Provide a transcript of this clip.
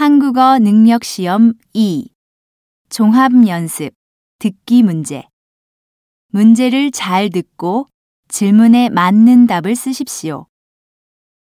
한국어 능력 시험 2. 종합 연습, 듣기 문제. 문제를 잘 듣고 질문에 맞는 답을 쓰십시오.